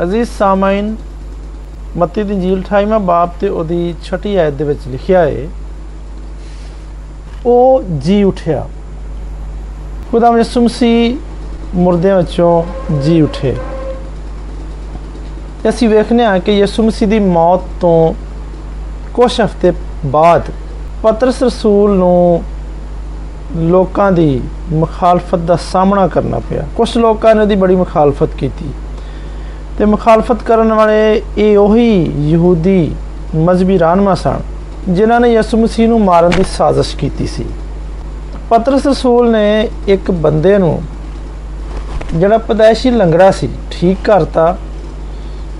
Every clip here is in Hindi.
अजीज सामाइन मत्ती दी इंजील 28वां बाब ते ओदी 6वीं आयत दे विच लिखिया है ओ जी उठया। खुदा यीशु मसीह मुर्दे विचों जी उठे। असीं वेखने आ कि यीशु मसीह दी मौत तो कुछ हफ्ते बाद पतरस रसूल नूं लोकां दी मुखालफत दा सामना करना पिया। कुछ लोकां ने दी बड़ी मुखालफत कीती ते मुखालफत करने वाले ये ओही यहूदी मजहबी रहनुमा सन जिन्हां ने यीशु मसीह नूं मारन दी साजिश कीती सी। पतरस रसूल ने एक बंदे नूं जिहड़ा पदैशी लंगड़ा सी ठीक करता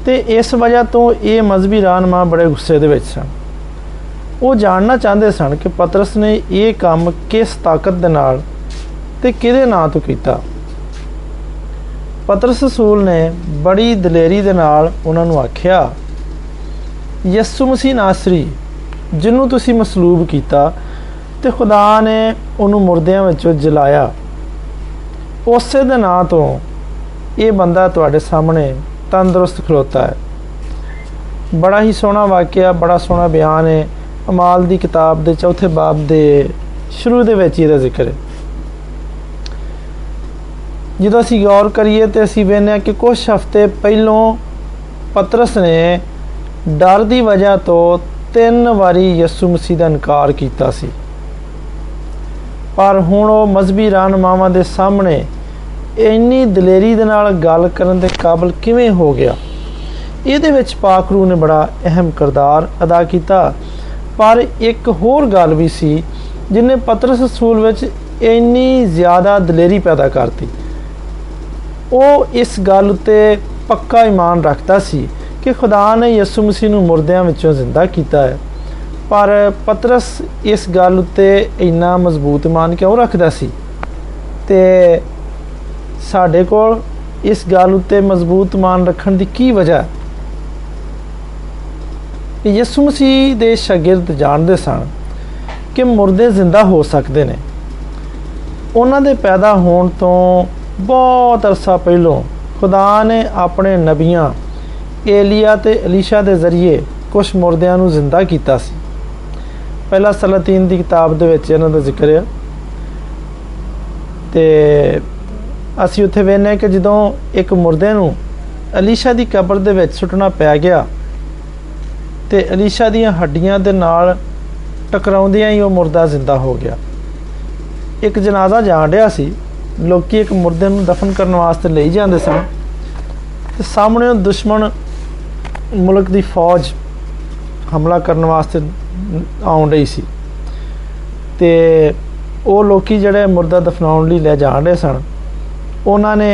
ते इस वजह तो ये मजहबी रहनुमा बड़े गुस्से दे विच सन। वो जानना चाहते सन कि पतरस ने यह काम किस ताकत दे नाल ते किहदे नां तो कीता। पतरस रसूल ने बड़ी दलेरी दे नाल उन्हां नूं आखिया यीशु मसीह नासरी जिन्नू तुसीं मसलूब कीता ते खुदा ने उन्हूं मुर्दियां विचों जलाया उसे दे नां तो ये बंदा तुहाडे सामने तंदुरुस्त खलोता है। बड़ा ही सोहना वाकिया, बड़ा सोहना बयान है। अमाल दी किताब दे 4थे बाब दे शुरू दे विच इहदा जिक्र है। जदों असीं गौर करिए तो असीं वेखने कि कुछ हफ्ते पहलों पतरस ने डर दी वजह तो 3 वारी यीशु मसीह दा इनकार कीता सी, पर हुण ओह मजहबी रहनुमावां दे सामने इन्नी दलेरी दे नाल गल करन दे काबिल किवें हो गया। इहदे विच पाक रूह ने बड़ा अहम किरदार अदा कीता। पर एक होर गल भी सी जिन्हें पतरस रसूल विच इन्नी ज़्यादा दलेरी पैदा करती। वह इस गल उत्ते पक्का ईमान रखता सी कि खुदा ने यीशु मसीह नूं मुर्दियां विचों जिंदा कीता है। पर पतरस इस गल उत्ते इन्ना मजबूत ईमान क्यों रखता सी? ते साडे कोल इस गल उत्ते मजबूत ईमान रखण दी की वजह है? यीशु मसीह दे शागिर्द जानते सन कि मुर्दे जिंदा हो सकते हैं। उन्हां दे पैदा होण तो बहुत अरसा पहलों खुदा ने अपने नबियां एलिया ते एलीशा दे जरिए कुछ मुर्दियां नूं जिंदा कीता सी। पहला सलातीन दी किताब दे विच इन्हां दा जिक्र है ते असीं उत्थे वेखने कि जदों एक मुर्दे नूं एलीशा दी कब्र दे विच सुटना पै गया ते एलीशा दियां हड्डियां दे नाल टकराउंदियां ही वह मुर्दा जिंदा हो गया। एक जनाजा जान रहा सी, लोग एक मुर्दे नूं दफन करने वास्ते ले जाते सन ते सामने दुश्मन मुल्क की फौज हमला करने वास्ते आउन रही सी ते ओह लोग जिहड़े मुर्दा दफनाउण लई लै जान रहे सन उन्हां ने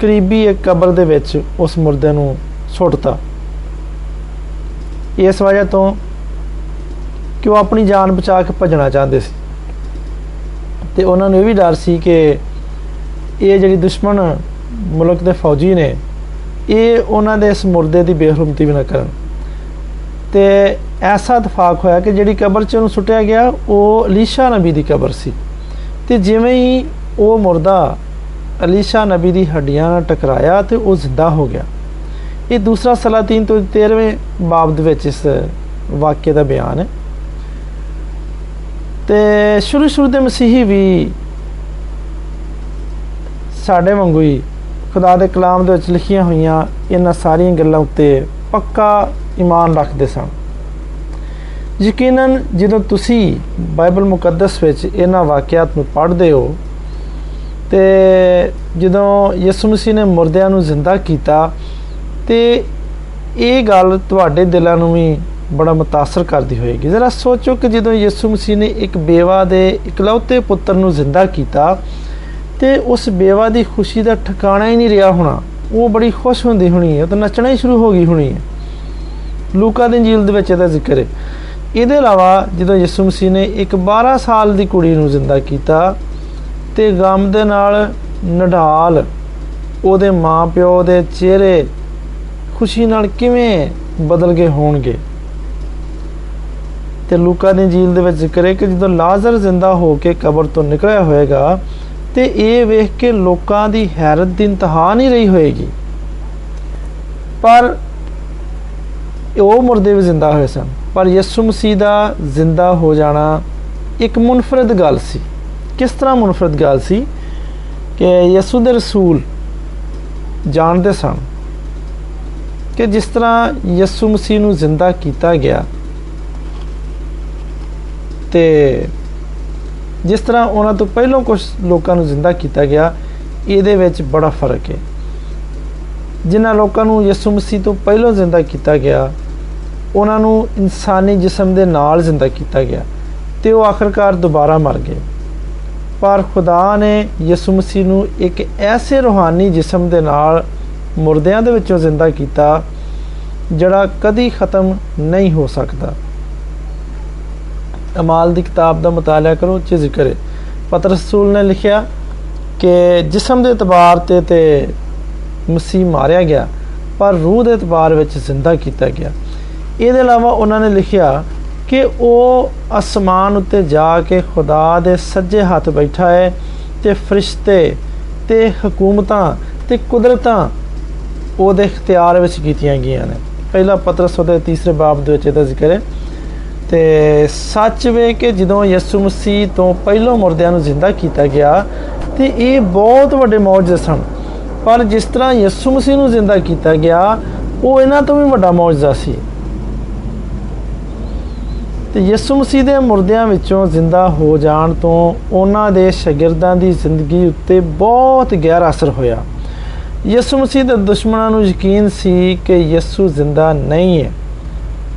करीबी एक कबर दे विच उस मुर्दे नूं सुट्टता इस वजह तो कि वह अपनी जान बचा के भजना चाहते थे ते उन्होंने भी डर सी कि ये जी दुश्मन मुल्क के फौजी ने ये उन्होंने इस मुर्दे की बेहरमती भी ना करन। ते ऐसा इतफाक होया कि जी कबर च उन्होंने सुटिया गया वो एलीशा नबी की कबर सी ते जिमें ही वो मुर्दा एलीशा नबी की हड्डियां टकराया तो वह जिंदा हो गया। ये दूसरा सलातीन तो 13वें बाब दे विच इस वाक्य का बयान है। तो शुरू के मसीही भी साढ़े वांगू ही खुदा के कलाम दे विच लिखिया हुई इन्हां सारिया गल्लां उत्ते पक्का ईमान रखते सन। यकीनन जदों तुसी बाइबल मुकद्दस विच इन्हां वाकियात नूं पढ़दे हो तो जदों यीशु मसीह ने मुर्दियां नूं जिंदा कीता ते ये गल तुहाडे दिलां नूं भी बड़ा मुतासर करती होएगी। जरा सोचो कि जदों यीशु मसीह ने एक बेवा दे इकलौते पुत्र नूं जिंदा कीता ते उस बेवा की खुशी का ठिकाना ही नहीं रहा होना। वो बड़ी खुश होंदी होनी है तो नचना ही शुरू हो गई होनी है। लूका दी इंजील दे विच इहदा जिक्र है। इहदे अलावा जदों यीशु मसीह ने एक 12 साल की कुड़ी नूं जिंदा कीता ते गम दे नाल निढाल उहदे माँ प्यो दे चेहरे खुशी नाल किवें बदल गए होणगे। ते लूका दी इंजील दे विच जिक्र है कि जदों लाजर जिंदा होकर कबर तो निकलिया होएगा तो ये वेख के लोगों की हैरत की इंतहा नहीं रही होएगी। पर वो मुर्दे भी जिंदा हुए सन। पर यसु मसीह का जिंदा हो जाना एक मुनफरद गल सी। किस तरह मुनफरद गल सी कि यसु दे रसूल जानते सन कि जिस तरह यसु मसीह नूं जिंदा किया गया तो जिस तरह उन्होंने तो पहलों कुछ लोगों को जिंदा किया गया, ये बड़ा फर्क है। जिन्होंने लोगों को यसु मसीह तो पहलों जिंदा किया गया उन्होंने इंसानी जिसम के नाल जिंदा किया गया तो वो आखिरकार दोबारा मर गए। पर खुदा ने यसु मसीह नूं एक ऐसे रूहानी जिसम के नाल मुर्दियां दे विचों जिंदा किया जड़ा कदी ख़त्म नहीं हो सकता। अमाल की किताब का मुताला करो, च जिक्र है पतरस रसूल ने लिखा कि जिसम के एतबार ते मसीह मारिया गया पर रूह के एतबार जिंदा किया गया। इसके अलावा उन्होंने लिखा कि वो आसमान उत्ते जाके खुदा के सज्जे हाथ बैठा है तो फरिश्ते तो हुकूमतां तो कुदरतां उसके इख्तियार में कीतियां गईयां ने। पहला पतरस उसके तीसरे बाब के विच जिक्र है। तो सच वे कि जदों यसु मसीह तो पहलों मुर्दियां नूं जिंदा किया गया तो ये बहुत वड्डे मौजज़े सन। पर जिस तरह यसु मसीह नूं जिंदा किया गया वो इन्हां तो भी वड्डा मौजज़ा सी। तो यसु मसीह के मुर्दियां विचों जिंदा हो जाण तो उन्हां दे शागिर्दां दी जिंदगी उत्ते बहुत गहरा असर होया। यसु मसीह दे दुश्मनां नूं यकीन सी कि यसु जिंदा नहीं है,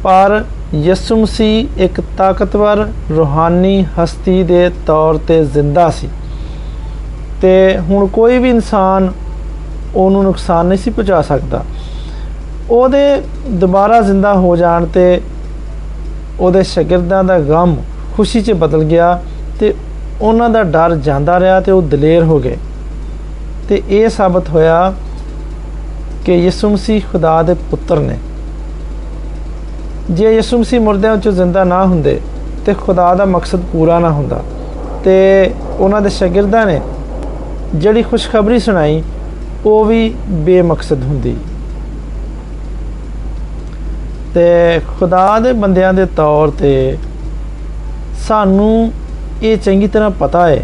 पर यसु मसीह एक ताकतवर रूहानी हस्ती के तौर पर जिंदा सी ते हुण कोई भी इंसान उन्होंने नुकसान नहीं सी पहुँचा सकता। उहदे दोबारा जिंदा हो जाण ते उहदे शागिर्दां दा गम खुशी च बदल गया तो उन्हां दा डर जांदा रहा तो वह दलेर हो गए। तो यह साबित होया कि यसु मसीह खुदा दे पुत्र ने। जे यसु मसीह मुर्दियां चों जिंदा ना हुंदे तो खुदा दा मकसद पूरा ना हुंदा। तो उन्हां दे शागिर्दां ने जिहड़ी खुशखबरी सुनाई वो भी बेमकसद हुंदी। तो खुदा दे बंदियां दे तौर ते सानू ये चंगी तरह पता है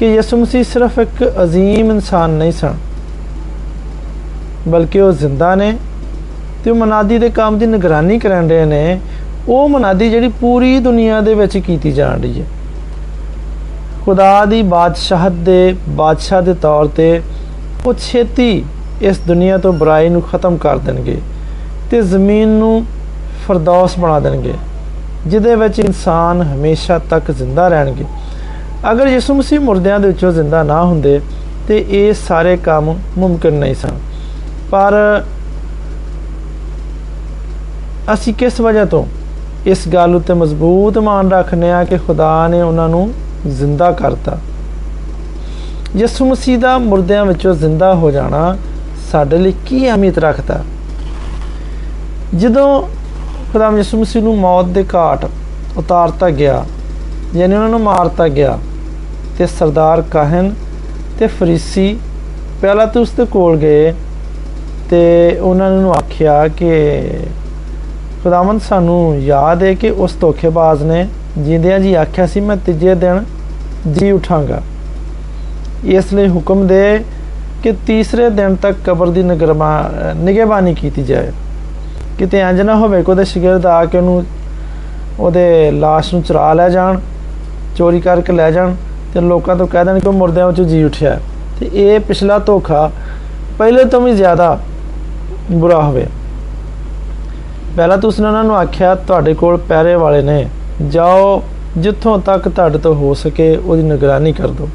कि यसु मसीह सिर्फ एक अजीम इंसान नहीं सन, बल्कि वो जिंदा ने तो मनादी के काम की निगरानी कर रहे हैं। वो मनादी जी पूरी दुनिया के जा रही है। खुदा की बादशाहत दे बादशाह के तौर पर वो छेती इस दुनिया तो बुराई को ख़त्म कर देंगे तो जमीन को फरदौस बना देंगे जिदे इंसान हमेशा तक जिंदा रहेंगे। अगर यसु मसीह मुर्दियां दे विचों जिंदा ना होंदे तो ये सारे काम मुमकिन नहीं सन। पर असी किस वजह तो इस गल उत्ते मजबूत मान रखने कि खुदा ने उन्होंने जिंदा करता। यसु मसीह का मुर्दियां विचों जिंदा हो जाना साडे लई की अहमियत रखता। जदों खुदा यसु मसीह नूं मौत दे घाट उतारता गया यानी उन्होंने मारता गया तो सरदार काहन ते फरीसी पहला तो उसके कोल गए तो उन्होंने आख्या कि खुदावन सानू याद है कि उस धोखेबाज ने जींदिया जी आख्या सी मैं तीजे दिन जी उठांगा, इसलिए हुक्म दे कि तीसरे दिन तक कबर की निगहबानी की जाए कितें इंज ना होवे कि उहदे शागिर्द आके उहनूं उहदे लाश नूं चुरा लै जाण, चोरी करके लै जाण ते लोकां तो कह देण कि मुर्दियां विचों जी उठिया। तो ये पिछला धोखा पहले तो भी ज़्यादा बुरा होवे। पहला तो उसने उन्होंने आख्या तुहाडे कोल पैरे वाले ने, जाओ जिथों तक तुहाडे तो हो सके उसकी निगरानी कर दो।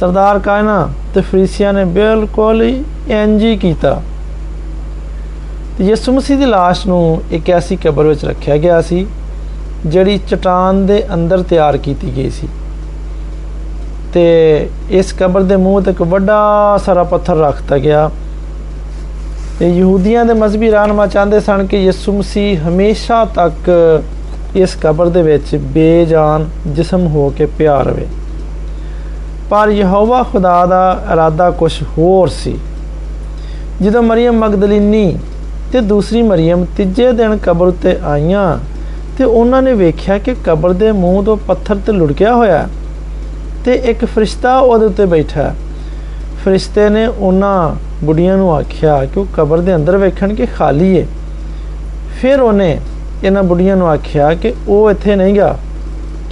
सरदार कायना ते फरीसिया ने बिल्कुल ही इंज ही किया। यसु मसीह की लाश नूं एक ऐसी कबर विच रखा गया सी जिहड़ी चट्टान दे अंदर तैयार की गई सी ते इस कबर दे मूँह तक वड्डा सारा पत्थर रखता गया। यहूदियां दे मजहबी रहनुमा चाहते सन कि यसु मसीह हमेशा तक इस कबर दे विच बेजान जिसम हो के पिया रहे। पर यहोवा खुदा दा इरादा कुछ होर सी। ਜਦੋਂ मरियम मगदलीनी ते दूसरी मरियम तीजे दिन कबर उत्ते आईयां तो उन्होंने वेख्या कि कबर के मूँह तो पत्थर तो लुढ़किया होया ते एक फरिश्ता उहदे उत्ते बैठा। फरिश्ते ने उन्होंने बुढ़िया नूं आख्या कि वह कबर के अंदर वेखण कि खाली है। फिर उन्हें इन्हां बुढ़िया नूं आख्या कि वह इत्थे नहीं गा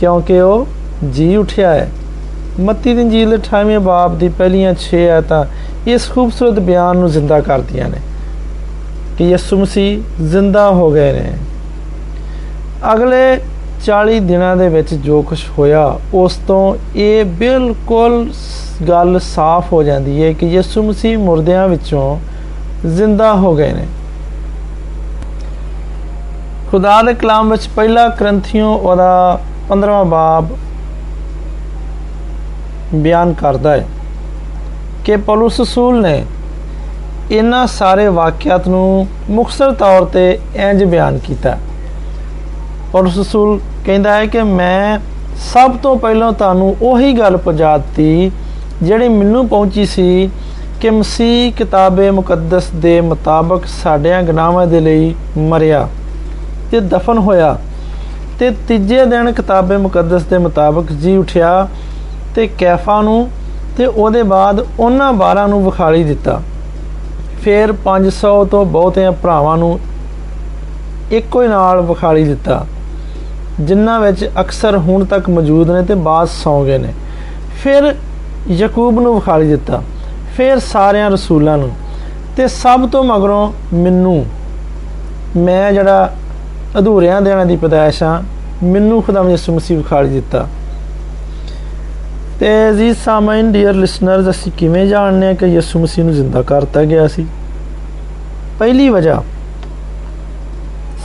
क्योंकि वह जी उठिया है। मत्ती दी इंजील 28 बाब दी पहलियां 6 आयतां इस खूबसूरत बयान नूं जिंदा कर दियां ने कि यीशु मसीह जिंदा हो गए ने। अगले 40 दिनां दे विच जो कुछ होया उस तों ये बिल्कुल गल साफ हो जाती है कि यीशु मसीह मुर्दियां विचों जिंदा हो गए ने। खुदा दे कलाम विच पहला करंथियों ओदा 15वां बाब बयान करता है कि पौलुस रसूल ने इन्ह सारे वाकियात नूं मुख्तसर तौर पर इंज बयान किया। पौलुस रसूल कहता है कि मैं सब तो पहलों तुहानूं उही गल पहुँचा दी जिहड़ी मैनूं पहुँची सी कि मसीह किताबे मुकद्दस के मुताबक साढ़िया गुनाहां दे लई मरिया ते दफन होया ते तीजे दिन किताबे मुकद्दस के मुताबक जी उठिया ते कैफा नूं ते उहदे बाद उन्हां 12 नूं विखाली दिता। फिर 500 तो बहुतियां भरावां नूं इक्को ही नाल विखाली दिता जिन्हां विच अक्सर हुण तक मौजूद ने ते बाद सौ गए ने। फिर यकूब नूं विखाली दिता, फिर सारियां रसूलां नूं ते सब तो मगरों मैनूं, मैं जिहड़ा अधूरियां दिनां दी पैदाइश हां, मैनूं खुदा यीशु मसीह विखाली दिता। तो अजीज सामाइन, डियर लिसनरस, असी किवें जानने कि यीशु मसीह नूं जिंदा करता गया सी? पहली वजह,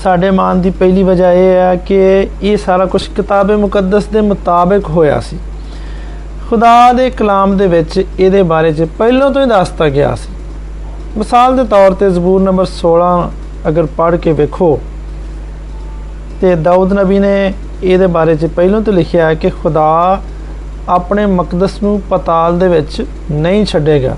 साडे मान दी पहली वजह यह है कि ये सारा कुछ किताबे मुकद्दस के मुताबिक होया सी। खुदा दे कलाम दे विच इहदे बारे च पहलों तो ही दसता गया सी। मिसाल के तौर पर ज़बूर नंबर 16 अगर पढ़ के वेखो तो दाऊद नबी ने इहदे बारे च पहलों तो लिखिया कि खुदा अपने मकदस नूं पताल दे विच नहीं छड़ेगा।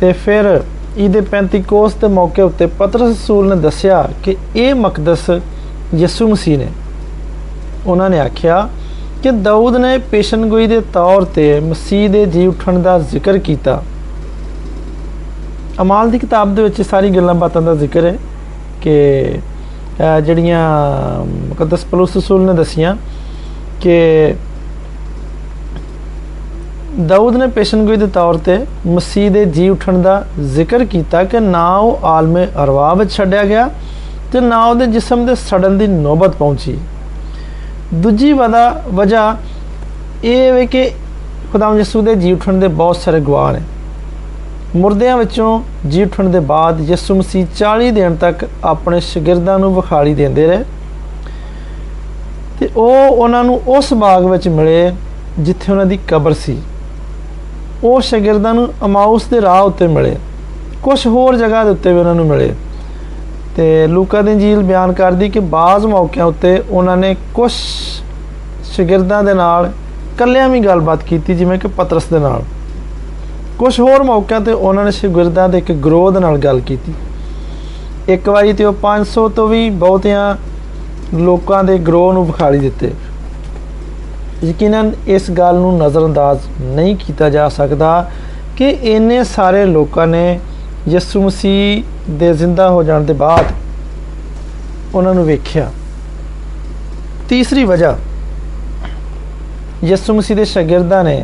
तो फिर इहदे पैंतीकोस के मौके उत्ते पतरस रसूल ने दसिया कि यह मकदस यीशु मसीह ने। उन्होंने आख्या कि दाऊद ने पेशनगोई के तौर पर मसीह के जी उठण का जिक्र किया। अमाल की किताब दे विच सारी गल्लां बातां का जिक्र है कि जड़ियाँ मुकद्दस पौलुस रसूल ने दसियाँ कि दाऊद ने पेशनगोई के तौर पर मसीह के जी उठण का जिक्र किया कि ना वह आलमे अरवा में छड्या गया तो ना उसके जिसम के सड़न की नौबत पहुँची। दूजी वजह यह है कि खुदा यीशु के जी उठण के बहुत सारे गवाह ने। मुर्दियां विचों जी उठण के बाद यीशु मसीह 40 दिन तक अपने शागिर्दां नूं विखाली देंदे रहे ते ओह उन्हां नूं उस बाग विच मिले जिथे उन्हां दी कबर सी। ओह शागिर्दां नूं अमाउस दे राह उत्ते मिले, कुछ होर जगह दे उत्ते भी उन्हां नूं मिले। ते लूका दी इंजील बयान करदी कि बाज़ मौकिआं उत्ते उन्हां ने कुछ शागिर्दां दे नाल कल्लियां भी गलबात कीती जिवें कि पतरस दे नाल, कुछ होर मौकों पर उन्होंने शागिर्दां के एक ग्रोह के नाल गल की। एक बारी तो 500 तो भी बहुतियां लोगों के ग्रोह नूं विखाली दिते। यकीनन इस गल नूं नज़रअंदाज नहीं किया जा सकता कि इन्ने सारे लोगों ने यीशु मसीह के जिंदा हो जाने के बाद उन्होंने वेख्या। तीसरी वजह, यीशु मसीह के शागिर्दां ने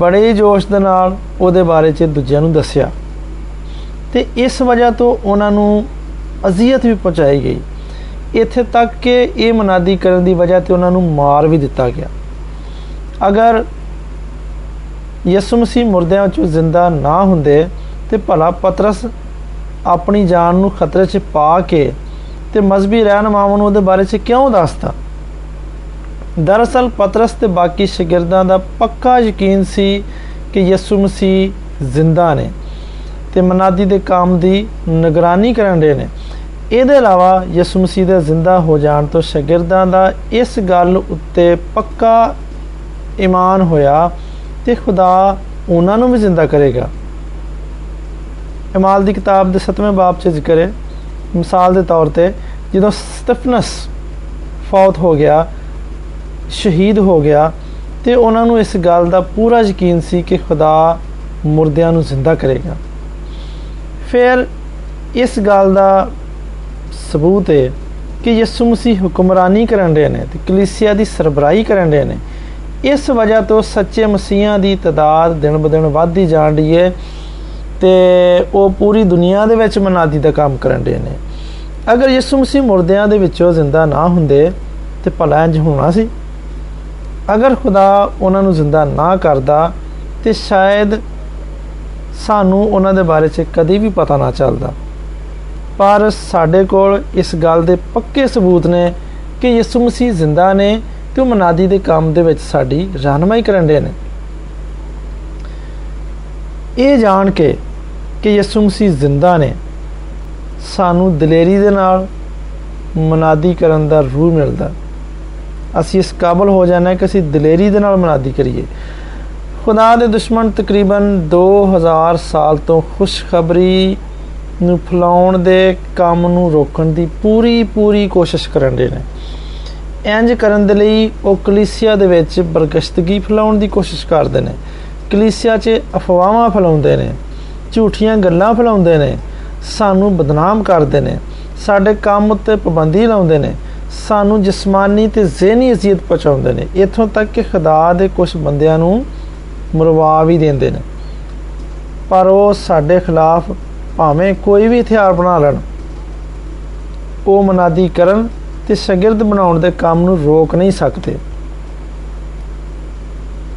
बड़े जोश दे नाल उहदे बारे च दूजिआं नूं दस्सिया ते इस वजह तो उन्हां नूं अज़ियत भी पहुँचाई गई, इत्थे तक कि ये मनादी करन दी वजह ते उन्हां नूं मार भी दिता गया। अगर यीशु मसीह मुर्दिआं चों जिंदा ना हुंदे ते भला पतरस अपनी जान नूं खतरे च पा के ते मजहबी रहनुमावां नूं उहदे बारे च क्यों दसदा? दरअसल पतरस ते बाकी शागिर्दां दा पक्का यकीन सी कि यीशु मसीह जिंदा ने ते मनादी दे काम दी निगरानी करन रहे ने। इहदे अलावा यीशु मसीह दे जिंदा हो जाण तो शागिर्दां दा इस गल उत्ते पक्का ईमान होया ते खुदा उन्होंने भी जिंदा करेगा। इमाल की किताब के 7वें बाब से जिक्र है, मिसाल के तौर पर जो स्टिफनस फौत हो गया, शहीद हो गया, तो उन्होंने इस गल का पूरा यकीन सी कि खुदा मुर्दियां नूं जिंदा करेगा। फिर इस गल का सबूत है कि यसू मसीह हुक्मरानी करन रहे ने, कलीसिया की सरबराही करन रहे ने। इस वजह तो सच्चे मसीहां की तादाद दिन ब दिन वधदी जाण रही है ते वो पूरी दुनिया दे विच मनादी दा काम करन रहे ने। अगर यसू मसीह मुर्दियां दे विचों जिंदा ना हुंदे तो भला इंज होना सी? अगर खुदा उन्हां नूं जिंदा ना करदा तो शायद सानू उन्हां दे बारे च कदी भी पता ना चलदा। पर साडे कोल इस गल दे पक्के सबूत ने कि यसू मसीह जिंदा ने ते मनादी दे काम दे विच साडी रहनुमाई करन रहे ने। ये जान के कि यसू मसीह जिंदा ने सानू दलेरी दे नाल मनादी करन दा रूह मिलदा। असी इस काबल हो जाना कि असी दलेरी दे नाल मनादी करिए। खुदा दे दुश्मन तकरीबन 2000 साल तो खुशखबरी ਨੂੰ ਫਲਾਉਣ ਦੇ ਕੰਮ ਨੂੰ ਰੋਕਣ ਦੀ ਪੂਰੀ ਕੋਸ਼ਿਸ਼ ਕਰਨ ਦੇ ਨੇ। ਇੰਜ ਕਰਨ ਦੇ ਲਈ ਉਹ ਕਲੀਸਿਆ ਦੇ ਵਿੱਚ ਬਰਗਸ਼ਤਗੀ ਫਲਾਉਣ ਦੀ ਕੋਸ਼ਿਸ਼ ਕਰਦੇ ਨੇ। ਕਲੀਸਿਆ 'ਚ ਅਫਵਾਹਾਂ ਫੈਲਾਉਂਦੇ ਨੇ, ਝੂਠੀਆਂ ਗੱਲਾਂ ਫੈਲਾਉਂਦੇ ਨੇ, ਸਾਨੂੰ ਬਦਨਾਮ ਕਰਦੇ ਨੇ, ਸਾਡੇ ਕੰਮ ਉੱਤੇ ਪਾਬੰਦੀ ਲਾਉਂਦੇ ਨੇ, ਸਾਨੂੰ ਜਿਸਮਾਨੀ ਤੇ ਜ਼ਿਹਨੀ ਅਜ਼ੀਅਤ ਪਹੁੰਚਾਉਂਦੇ ਨੇ। ਇੱਥੋਂ ਤੱਕ ਕਿ ਖੁਦਾ ਦੇ ਕੁਝ ਬੰਦਿਆਂ ਨੂੰ ਮਰਵਾ ਵੀ ਦਿੰਦੇ ਨੇ। ਪਰ ਉਹ ਸਾਡੇ ਖਿਲਾਫ भावें कोई भी हथियार बना लैन, वो मनादी करन ते शगिर्द बनाउण दे काम नूं रोक नहीं सकते,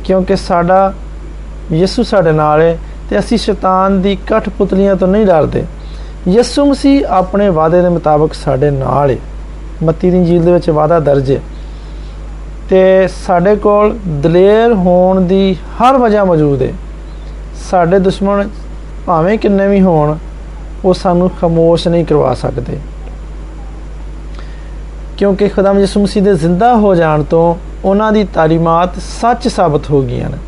क्योंकि साडा यसू साडे नाल है ते असी शैतान दी कठपुतलियां तो नहीं डरदे। यसू मसीह अपने वादे दे मुताबक साडे नाल है। मत्ती दी इंजील दे विच वादा दर्ज है ते साडे कोल दलेर होण दी हर वजह मौजूद है। साडे दुश्मन भावें किन्ने भी होण, वो सानू खामोश नहीं करवा सकते, क्योंकि खुदा यसू मसीह के जिंदा हो जाने तो उन्हां दी तालीमात सच साबित हो गई हैं।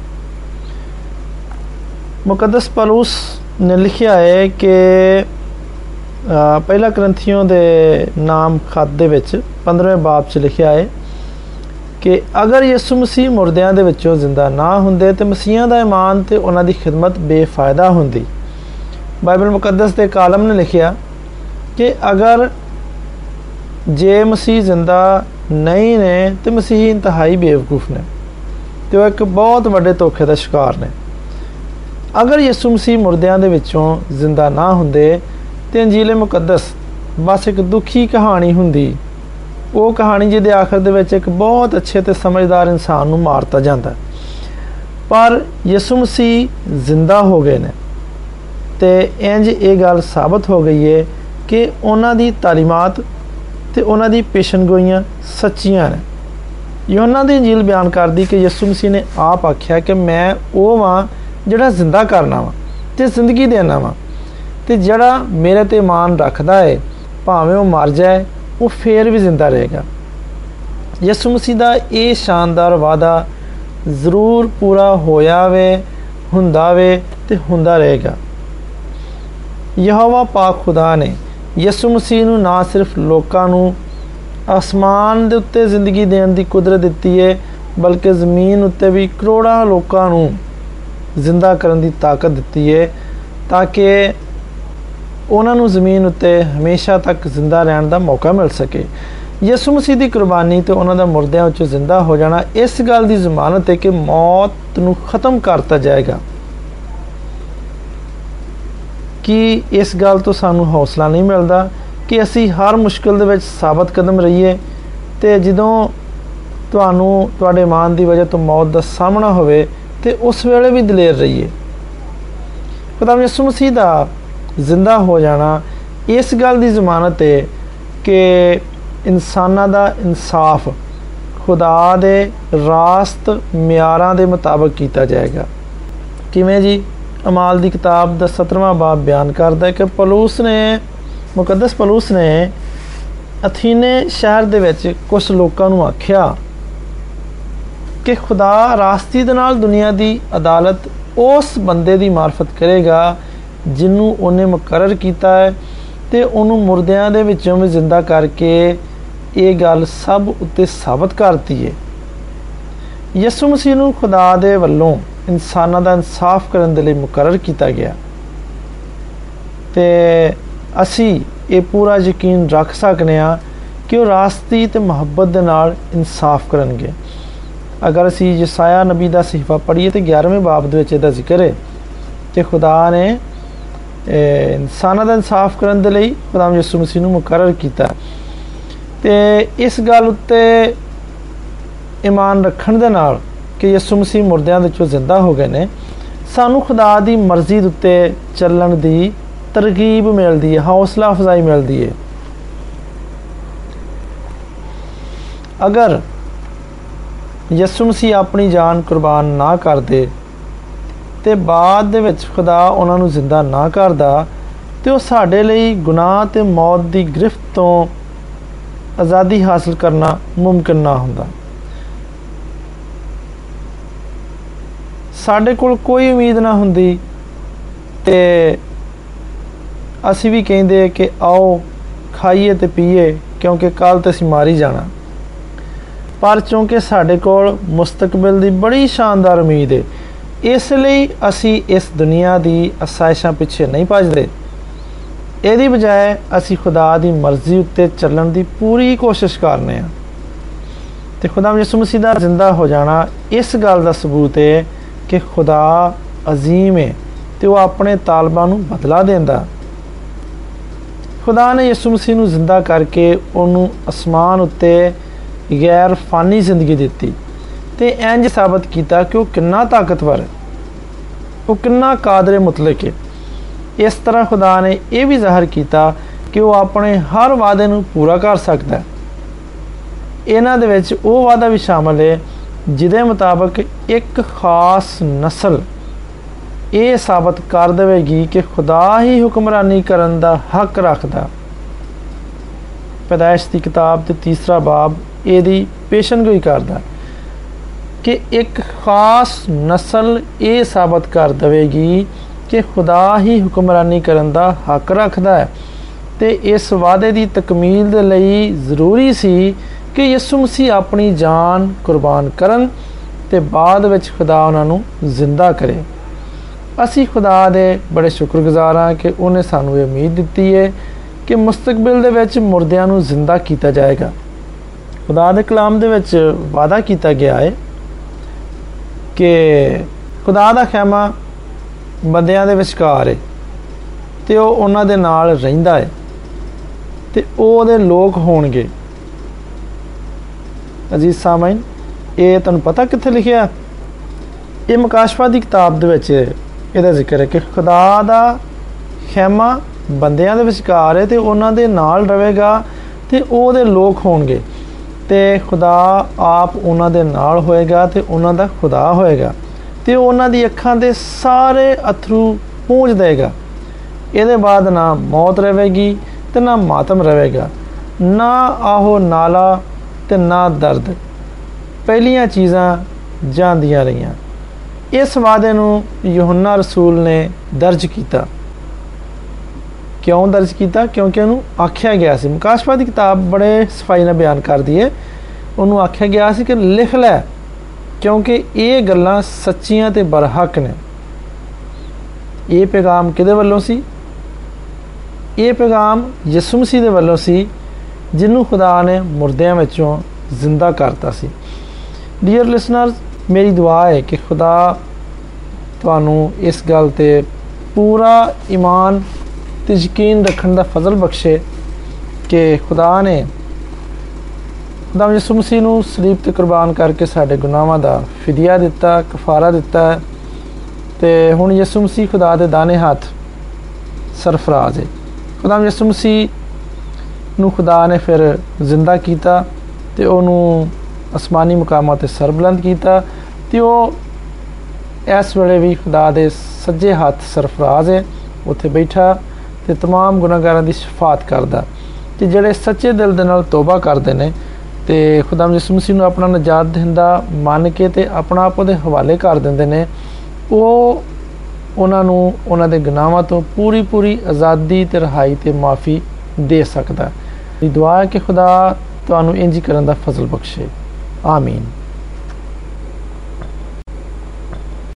मुकदस पौलुस ने लिखा है कि 1 Corinthians के नाम खत दे विच 15वें बाब च लिखा है कि अगर यसू मसीह मुर्दियां दे विचों जिंदा ना हुंदे तो मसीहां दा ईमान ते उन्हां दी खिदमत बेफायदा हुंदी। बाइबल मुकदस के कालम ने लिखा कि अगर जे मसीह जिंदा नहीं ने तो मसीह इंतहाई बेवकूफ ने, तो वह एक बहुत बड़े धोखे का शिकार ने। अगर यसू मसीह मुर्दियां दे विचों जिंदा ना हुंदे तो अंजील मुकदस बस एक दुखी कहानी हुंदी। वो कहानी जिहदे आखिर दे विच एक बहुत अच्छे ते समझदार इंसान नूं मारता जांदा। पर यसू मसीह जिंदा हो गए ने ते इंज ये गल साबित हो गई है कि उन्हां दी तालीमात ते उन्हां दी पेशनगोइयां सच्चियां ने। यूहन्ना दी इंजील बयान करदी कि यसू मसीह ने आप आख्या कि मैं वो वां जिहड़ा जिंदा करना वां ते जिंदगी देना वां, ते जिहड़ा मेरे ते ईमान रखदा है भावें वह मर जाए वो फिर भी जिंदा रहेगा। यसू मसीह दा ये शानदार वादा जरूर पूरा होया वे, हुंदा वे ते हुंदा रहेगा। यहोवा पाक खुदा ने यसू मसीह नूं ना सिर्फ लोकां नूं आसमान दे उत्ते जिंदगी देण दी कुदरत दित्ती है, बल्कि जमीन उत्ते भी करोड़ां लोकां नूं जिंदा करन दी ताकत दित्ती है, ताकि उन्हां नूं जमीन उत्ते हमेशा तक जिंदा रहण दा मौका मिल सके। यसू मसीह दी कुर्बानी ते उन्हां दा मुर्दियां विचों जिंदा हो जाना इस गल दी जमानत है कि मौत नूं खत्म करता जाएगा। कि इस गल तो सानू हौसला नहीं मिलता कि असी हर मुश्किल दे विच साबत कदम रहीए, ते जदों तुहानू तुहाडे ईमान दी वजह तो मौत दा सामना होवे ते उस वेले भी दलेर रहीए। खुदा यसू मसीह दा जिंदा हो जाना इस गल दी जमानत है कि इंसानां दा इंसाफ खुदा दे रास्त म्यारां दे मुताबक कीता जाएगा। किवें जी? अमाल की किताब का 17वां बाब बयान करता है कि मुकदस पौलुस ने अथीने शहर दे विच कुछ लोगों नूं आख्या कि खुदा रास्ती दे नाल दुनिया की अदालत उस बंदे की मार्फत करेगा जिन्हों उन्हें मुकरर किया है तो उन्होंने मुर्दियां दे विचों में जिंदा करके ये गल सब उत्ते साबित करती है। यसू मसीह नूं खुदा दे वल्लों इंसाना दा इंसाफ करन दे लई मुकरर किया गया तो असी ये पूरा यकीन रख सकते हाँ कि वह रास्ती तो मुहब्बत दे नाल इंसाफ करनगे। अगर असी यसाया नबी का सहीफा पढ़िए तो 11वें बाब दे विच इहदा जिक्र है कि खुदा ने इंसानों का इंसाफ करन दे लई खुदा यसू मसीह नूं मुकरर किया। तो इस गल उत्ते ईमान रखण दे नाल कि यसू मसीह मुर्दियां दे विचों जिंदा हो गए ने सानू खुदा दी मर्जी दे उत्ते चलण दी तरगीब मिलती है, हौसला अफजाई मिलती है। अगर यसू मसीह अपनी जान कुर्बान ना करते तो बाद दे विच खुदा उन्होंने जिंदा ना करता तो साढ़े लिए गुनाह ते मौत की गिरफ्त तो आज़ादी हासिल करना मुमकिन ना होता। साढ़े कोल कोई उम्मीद ना होंदी ते असी भी कहिंदे कि आओ खाइए तो पीए क्योंकि कल तो असी मारी जाना। पर चूँकि साढ़े कोल मुस्तकबिल की बड़ी शानदार उम्मीद है इसलिए असी इस दुनिया की आसाइशा पिछे नहीं भजते। इसकी बजाय असी खुदा की मर्जी उत्ते चलण की पूरी कोशिश करने तो खुदा यसू मसीह दा जिंदा हो जाना इस गल का सबूत है कि खुदा अजीम है तो वह अपने तालबा नूं बदला देंदा। खुदा ने यसू मसीह नूं जिंदा करके उन्होंने आसमान उत्ते गैर फानी जिंदगी दी तो इंज साबित किया कि वह कितना ताकतवर है, वह कितना कादरे मुतलक है। इस तरह खुदा ने यह भी जाहिर किया कि वह अपने हर वादे नूं पूरा कर सकता है। इन्हां दे विच वो वादा भी शामिल है जिदे मुताबक एक खास नस्ल ये साबित कर देगी कि खुदा ही हुक्मरानी करन दा हक रखता। पैदाइश की किताब के 3रा बाब यदी पेशनगोई करता कि एक खास नस्ल ये साबित कर देगी कि खुदा ही हुक्मरानी करन दा हक रखता है। तो इस वादे की तकमील दे लई जरूरी सी कि यसू मसीह अपनी जान कुर्बान करन ते बाद विच खुदा उन्होंने जिंदा करे। असी खुदा दे बड़े शुक्रगुजार हाँ कि उन्हें सानू उम्मीद दिती है कि मुस्तकबिल दे विच मुर्दियां नू जिंदा किया जाएगा। खुदा दे कलाम दे विच वादा किया गया है कि खुदा दा खैमा बंदियां दे विचकार है ते वो उन्हां दे नाल रहिंदा है ते ओहदे लोक होणगे। अजीज सामईन ये तुहानू पता कित्थे लिखिया? ये मकाशफा दी किताब दे विच इहदा जिक्र है कि खुदा दा खैमा बंदियां दे विचकार है तो उन्हां दे नाल रहेगा तो ओहदे लोक होणगे ते खुदा आप उन्हां दे नाल होएगा तो उन्हां दा खुदा होएगा तो उन्हां दी अखां दे सारे अथरू पूंज देगा। इहदे बाद ना मौत रहेगी तो ना मातम रहेगा, ना आहो नाला तो ना दर्द, पहलियां चीज़ां जांदियां रहियां। इस वादे नूं यूहन्ना रसूल ने दर्ज किया। क्यों दर्ज किया? क्योंकि उन्होंने आख्या गया सी। मुकाशफा की किताब बड़े सफाई नाल बयान कर दी है, उन्होंने आख्या गया सी कि लिख लै क्योंकि ये गल्लां सच्चियां ते बरहक ने। ये पैगाम किहदे वल्लों सी? ये पैगाम यसू मसीह दे वल्लों सी जिन्होंने खुदा ने मुर्दियां विचों जिंदा करता सी। डियर लिसनर्स, मेरी दुआ है कि खुदा तुहानू इस गल ते पूरा ईमान ते यकीन रखण दा फजल बख्शे कि खुदा यसू मसीह नू सलीब ते कुर्बान करके साडे गुनाहां दा फिदिया दिता, कफारा दिता है। तो हुण यसू मसीह खुदा दे दाने हाथ सरफराज है। खुदा यसू मसीह नू खुदा ने फिर जिंदा किया ते उहनू आसमानी मुकामां ते सरबुलंद किया तो वह इस वेले भी खुदा दे सज्जे हाथ सरफराज है, उत्थे बैठा तो तमाम गुनाहगारां दी शफात करदा ते जिहड़े सच्चे दिल दे नाल तौबा करदे ने ते खुदा यसू मसीह नूं अपना निजात देंदा मन के ते अपना आप उहदे हवाले कर दिंदे ने वो उन्होंने उन्होंने गुनाहों तो पूरी पूरी आज़ादी ते रहाई ते माफ़ी दे सकता है। दुआ है कि खुदा तुहानू इंज करन दा फजल बख्शे। आमीन।